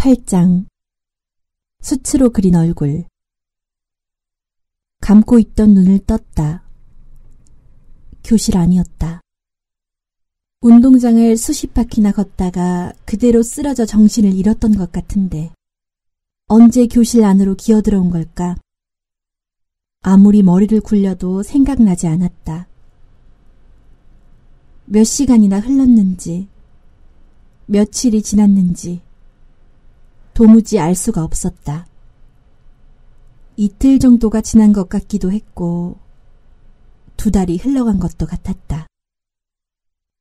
8장 수치로 그린 얼굴. 감고 있던 눈을 떴다. 교실 안이었다. 운동장을 수십 바퀴나 걷다가 그대로 쓰러져 정신을 잃었던 것 같은데 언제 교실 안으로 기어들어온 걸까? 아무리 머리를 굴려도 생각나지 않았다. 몇 시간이나 흘렀는지, 며칠이 지났는지 도무지 알 수가 없었다. 이틀 정도가 지난 것 같기도 했고 두 달이 흘러간 것도 같았다.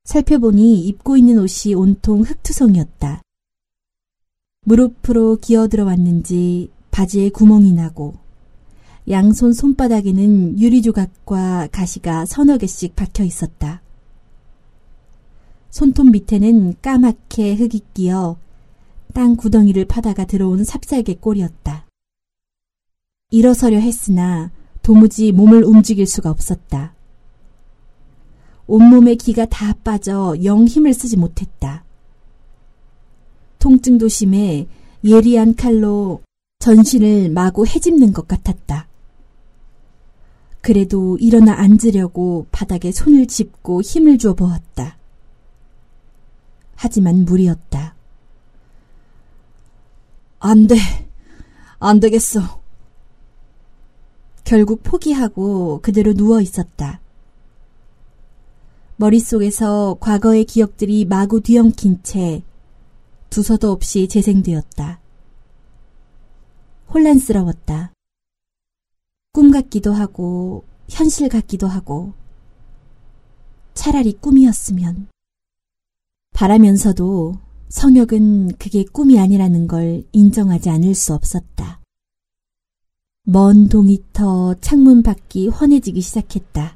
살펴보니 입고 있는 옷이 온통 흑투성이었다. 무릎으로 기어들어왔는지 바지에 구멍이 나고 양손 손바닥에는 유리 조각과 가시가 서너 개씩 박혀 있었다. 손톱 밑에는 까맣게 흙이 끼어 땅 구덩이를 파다가 들어온 삽살개 꼴이었다. 일어서려 했으나 도무지 몸을 움직일 수가 없었다. 온몸에 기가 다 빠져 영 힘을 쓰지 못했다. 통증도 심해 예리한 칼로 전신을 마구 헤집는 것 같았다. 그래도 일어나 앉으려고 바닥에 손을 짚고 힘을 주어 보았다. 하지만 무리였다. 안 되겠어. 결국 포기하고 그대로 누워 있었다. 머릿속에서 과거의 기억들이 마구 뒤엉킨 채 두서도 없이 재생되었다. 혼란스러웠다. 꿈 같기도 하고 현실 같기도 하고 차라리 꿈이었으면. 바라면서도 성혁은 그게 꿈이 아니라는 걸 인정하지 않을 수 없었다. 먼 동이터 창문 밖이 환해지기 시작했다.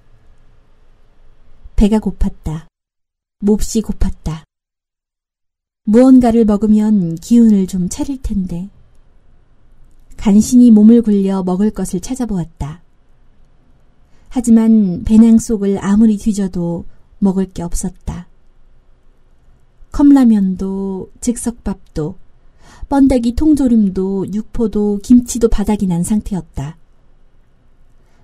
배가 고팠다. 몹시 고팠다. 무언가를 먹으면 기운을 좀 차릴 텐데. 간신히 몸을 굴려 먹을 것을 찾아보았다. 하지만 배낭 속을 아무리 뒤져도 먹을 게 없었다. 컵라면도 즉석밥도 번데기 통조림도 육포도 김치도 바닥이 난 상태였다.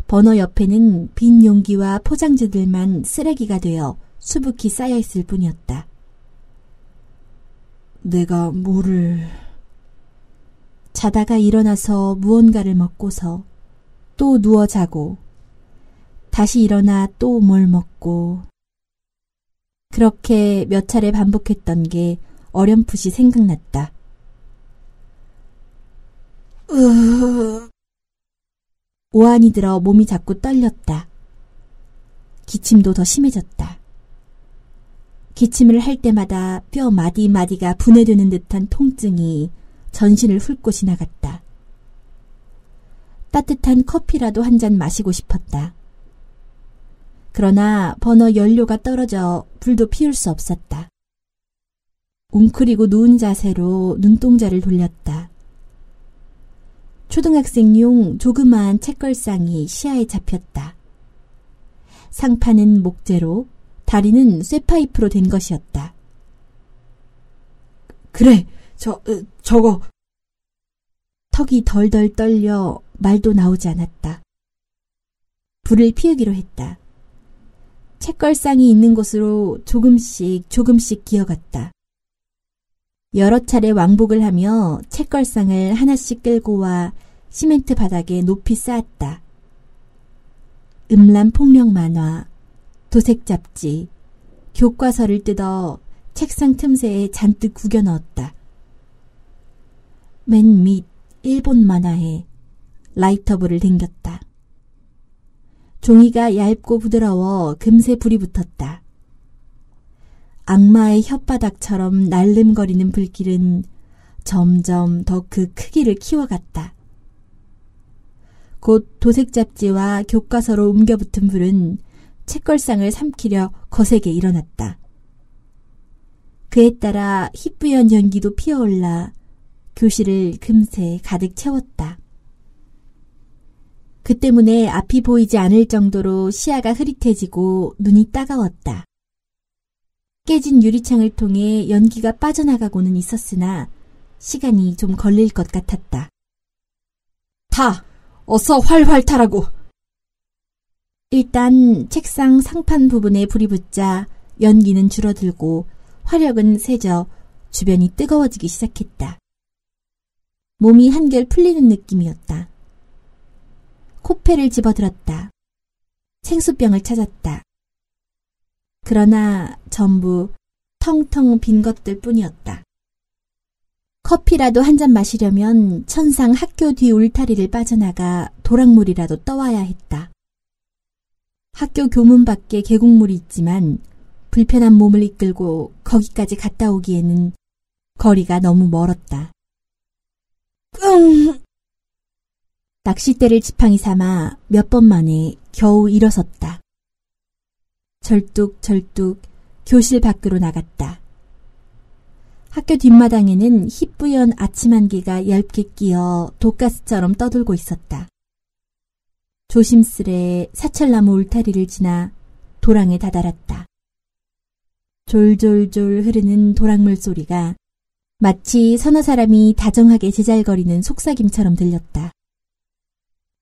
버너 옆에는 빈 용기와 포장지들만 쓰레기가 되어 수북히 쌓여있을 뿐이었다. 내가 자다가 일어나서 무언가를 먹고서 또 누워 자고 다시 일어나 또 뭘 먹고 그렇게 몇 차례 반복했던 게 어렴풋이 생각났다. 오한이 들어 몸이 자꾸 떨렸다. 기침도 더 심해졌다. 기침을 할 때마다 뼈 마디마디가 분해되는 듯한 통증이 전신을 훑고 지나갔다. 따뜻한 커피라도 한 잔 마시고 싶었다. 그러나 버너 연료가 떨어져 불도 피울 수 없었다. 웅크리고 누운 자세로 눈동자를 돌렸다. 초등학생용 조그마한 책걸상이 시야에 잡혔다. 상판은 목재로, 다리는 쇠파이프로 된 것이었다. 그래, 저거. 턱이 덜덜 떨려 말도 나오지 않았다. 불을 피우기로 했다. 책걸상이 있는 곳으로 조금씩 기어갔다. 여러 차례 왕복을 하며 책걸상을 하나씩 끌고 와 시멘트 바닥에 높이 쌓았다. 음란 폭력 만화, 도색 잡지, 교과서를 뜯어 책상 틈새에 잔뜩 구겨 넣었다. 맨 밑 일본 만화에 라이터불을 댕겼다. 종이가 얇고 부드러워 금세 불이 붙었다. 악마의 혓바닥처럼 날름거리는 불길은 점점 더 그 크기를 키워갔다. 곧 도색 잡지와 교과서로 옮겨붙은 불은 책걸상을 삼키려 거세게 일어났다. 그에 따라 희뿌연 연기도 피어올라 교실을 금세 가득 채웠다. 그 때문에 앞이 보이지 않을 정도로 시야가 흐릿해지고 눈이 따가웠다. 깨진 유리창을 통해 연기가 빠져나가고는 있었으나 시간이 좀 걸릴 것 같았다. 타! 어서 활활 타라고! 일단 책상 상판 부분에 불이 붙자 연기는 줄어들고 화력은 세져 주변이 뜨거워지기 시작했다. 몸이 한결 풀리는 느낌이었다. 코페를 집어들었다. 생수병을 찾았다. 그러나 전부 텅텅 빈 것들 뿐이었다. 커피라도 한잔 마시려면 천상 학교 뒤 울타리를 빠져나가 도랑물이라도 떠와야 했다. 학교 교문 밖에 계곡물이 있지만 불편한 몸을 이끌고 거기까지 갔다 오기에는 거리가 너무 멀었다. 끙! 낚싯대를 지팡이 삼아 몇 번 만에 겨우 일어섰다. 절뚝절뚝 교실 밖으로 나갔다. 학교 뒷마당에는 희뿌연 아침 안개가 얇게 끼어 독가스처럼 떠돌고 있었다. 조심스레 사철나무 울타리를 지나 도랑에 다다랐다. 졸졸졸 흐르는 도랑물 소리가 마치 서너 사람이 다정하게 제잘거리는 속삭임처럼 들렸다.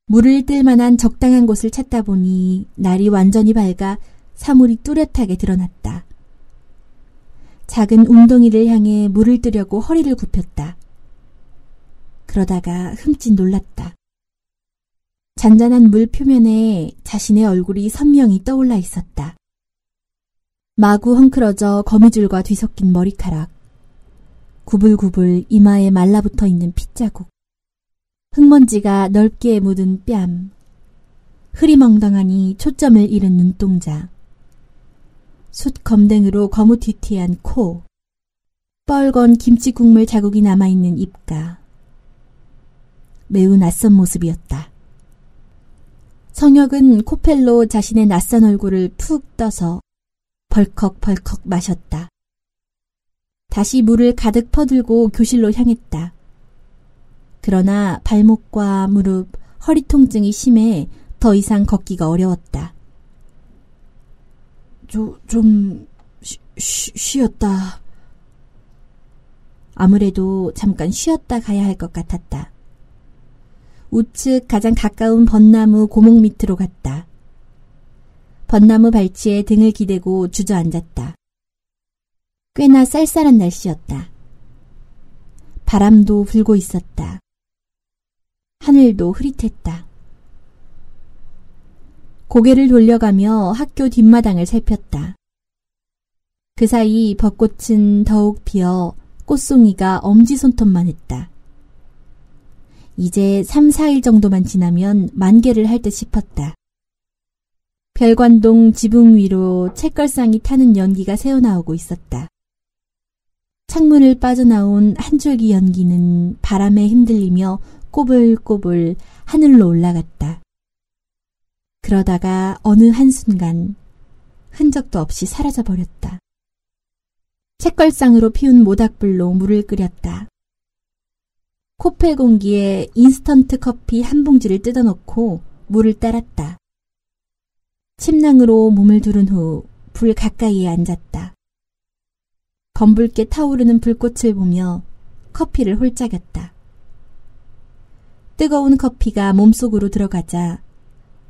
물을 뜰 만한 적당한 곳을 찾다 보니 날이 완전히 밝아 사물이 뚜렷하게 드러났다. 작은 웅덩이를 향해 물을 뜨려고 허리를 굽혔다. 그러다가 흠칫 놀랐다. 잔잔한 물 표면에 자신의 얼굴이 선명히 떠올라 있었다. 마구 헝클어져 거미줄과 뒤섞인 머리카락, 구불구불 이마에 말라붙어 있는 핏자국, 흙먼지가 넓게 묻은 뺨, 흐리멍덩하니 초점을 잃은 눈동자, 숯 검댕으로 거무튀튀한 코, 뻘건 김치 국물 자국이 남아있는 입가. 매우 낯선 모습이었다. 성혁은 코펠로 자신의 낯선 얼굴을 푹 떠서 벌컥벌컥 마셨다. 다시 물을 가득 퍼들고 교실로 향했다. 그러나 발목과 무릎, 허리 통증이 심해 더 이상 걷기가 어려웠다. 좀 쉬었다. 아무래도 잠깐 쉬었다 가야 할 것 같았다. 우측 가장 가까운 벚나무 고목 밑으로 갔다. 벚나무 발치에 등을 기대고 주저앉았다. 꽤나 쌀쌀한 날씨였다. 바람도 불고 있었다. 하늘도 흐릿했다. 고개를 돌려가며 학교 뒷마당을 살폈다. 그 사이 벚꽃은 더욱 피어 꽃송이가 엄지손톱만 했다. 이제 3-4일 정도만 지나면 만개를 할 듯 싶었다. 별관동 지붕 위로 책걸상이 타는 연기가 새어나오고 있었다. 창문을 빠져나온 한 줄기 연기는 바람에 흔들리며 꼬불꼬불 하늘로 올라갔다. 그러다가 어느 한순간 흔적도 없이 사라져버렸다. 책걸상으로 피운 모닥불로 물을 끓였다. 코펠 공기에 인스턴트 커피 한 봉지를 뜯어넣고 물을 따랐다. 침낭으로 몸을 두른 후 불 가까이에 앉았다. 검붉게 타오르는 불꽃을 보며 커피를 홀짝였다. 뜨거운 커피가 몸속으로 들어가자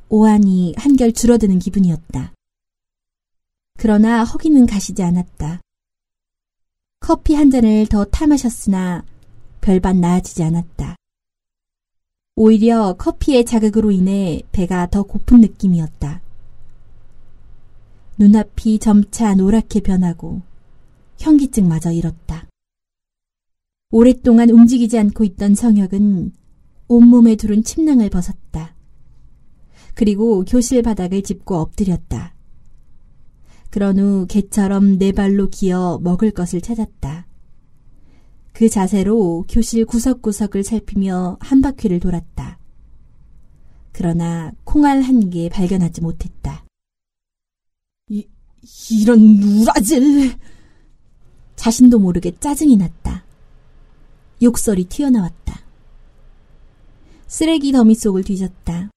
오한이 한결 줄어드는 기분이었다. 그러나 허기는 가시지 않았다. 커피 한 잔을 더 타마셨으나 별반 나아지지 않았다. 오히려 커피의 자극으로 인해 배가 더 고픈 느낌이었다. 눈앞이 점차 노랗게 변하고 현기증마저 잃었다. 오랫동안 움직이지 않고 있던 성혁은 온몸에 두른 침낭을 벗었다. 그리고 교실 바닥을 짚고 엎드렸다. 그런 후 개처럼 네 발로 기어 먹을 것을 찾았다. 그 자세로 교실 구석구석을 살피며 한 바퀴를 돌았다. 그러나 콩알 한 개 발견하지 못했다. 이런 누라질! 자신도 모르게 짜증이 났다. 욕설이 튀어나왔다. 쓰레기 더미 속을 뒤졌다.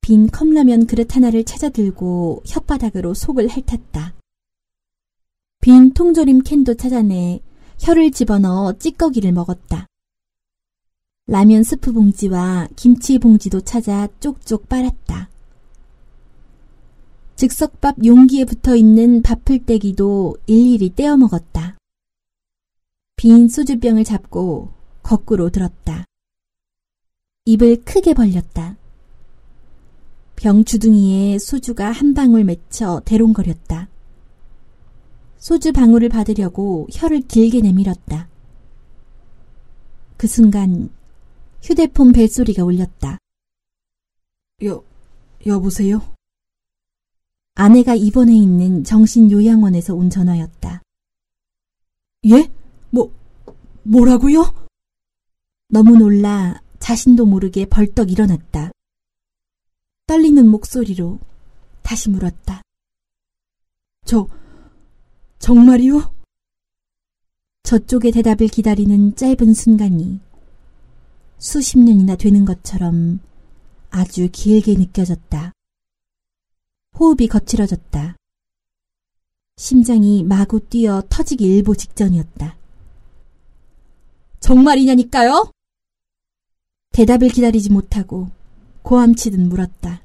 빈 컵라면 그릇 하나를 찾아 들고 혓바닥으로 속을 핥았다. 빈 통조림 캔도 찾아내 혀를 집어넣어 찌꺼기를 먹었다. 라면 스프 봉지와 김치 봉지도 찾아 쪽쪽 빨았다. 즉석밥 용기에 붙어있는 밥풀떼기도 일일이 떼어먹었다. 빈 소주병을 잡고 거꾸로 들었다. 입을 크게 벌렸다. 병 주둥이에 소주가 한 방울 맺혀 대롱거렸다. 소주 방울을 받으려고 혀를 길게 내밀었다. 그 순간 휴대폰 벨소리가 울렸다. 여보세요? 아내가 입원해 있는 정신요양원에서 온 전화였다. 예? 뭐라고요? 너무 놀라 자신도 모르게 벌떡 일어났다. 떨리는 목소리로 다시 물었다. 정말이요? 저쪽의 대답을 기다리는 짧은 순간이 수십 년이나 되는 것처럼 아주 길게 느껴졌다. 호흡이 거칠어졌다. 심장이 마구 뛰어 터지기 일보 직전이었다. 정말이냐니까요? 대답을 기다리지 못하고 고함치듯 물었다.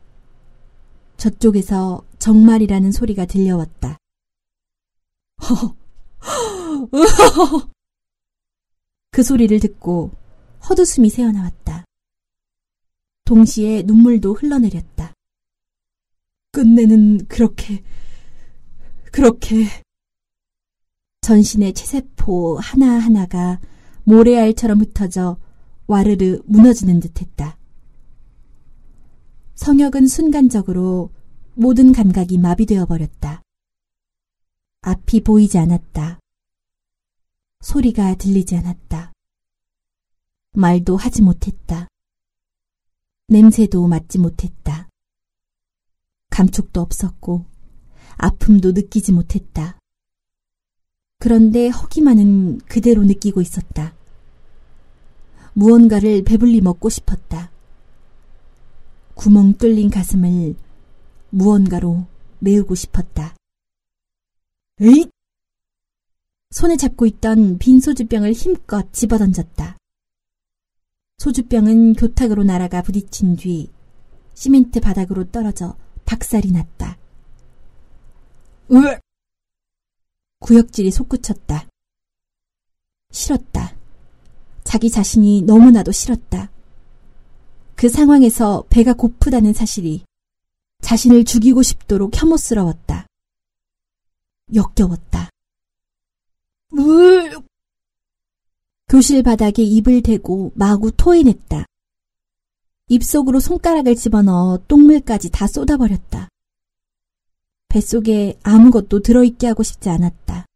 저쪽에서 정말이라는 소리가 들려왔다. 그 소리를 듣고 헛웃음이 새어나왔다. 동시에 눈물도 흘러내렸다. 끝내는 그렇게. 전신의 체세포 하나하나가 모래알처럼 흩어져 와르르 무너지는 듯했다. 성혁은 순간적으로 모든 감각이 마비되어 버렸다. 앞이 보이지 않았다. 소리가 들리지 않았다. 말도 하지 못했다. 냄새도 맡지 못했다. 감촉도 없었고 아픔도 느끼지 못했다. 그런데 허기만은 그대로 느끼고 있었다. 무언가를 배불리 먹고 싶었다. 구멍 뚫린 가슴을 무언가로 메우고 싶었다. 으잇! 손에 잡고 있던 빈 소주병을 힘껏 집어던졌다. 소주병은 교탁으로 날아가 부딪힌 뒤 시멘트 바닥으로 떨어져 박살이 났다. 으악! 구역질이 솟구쳤다. 싫었다. 자기 자신이 너무나도 싫었다. 그 상황에서 배가 고프다는 사실이 자신을 죽이고 싶도록 혐오스러웠다. 역겨웠다. 으악! 교실 바닥에 입을 대고 마구 토해냈다. 입속으로 손가락을 집어넣어 똥물까지 다 쏟아버렸다. 뱃속에 아무것도 들어있게 하고 싶지 않았다.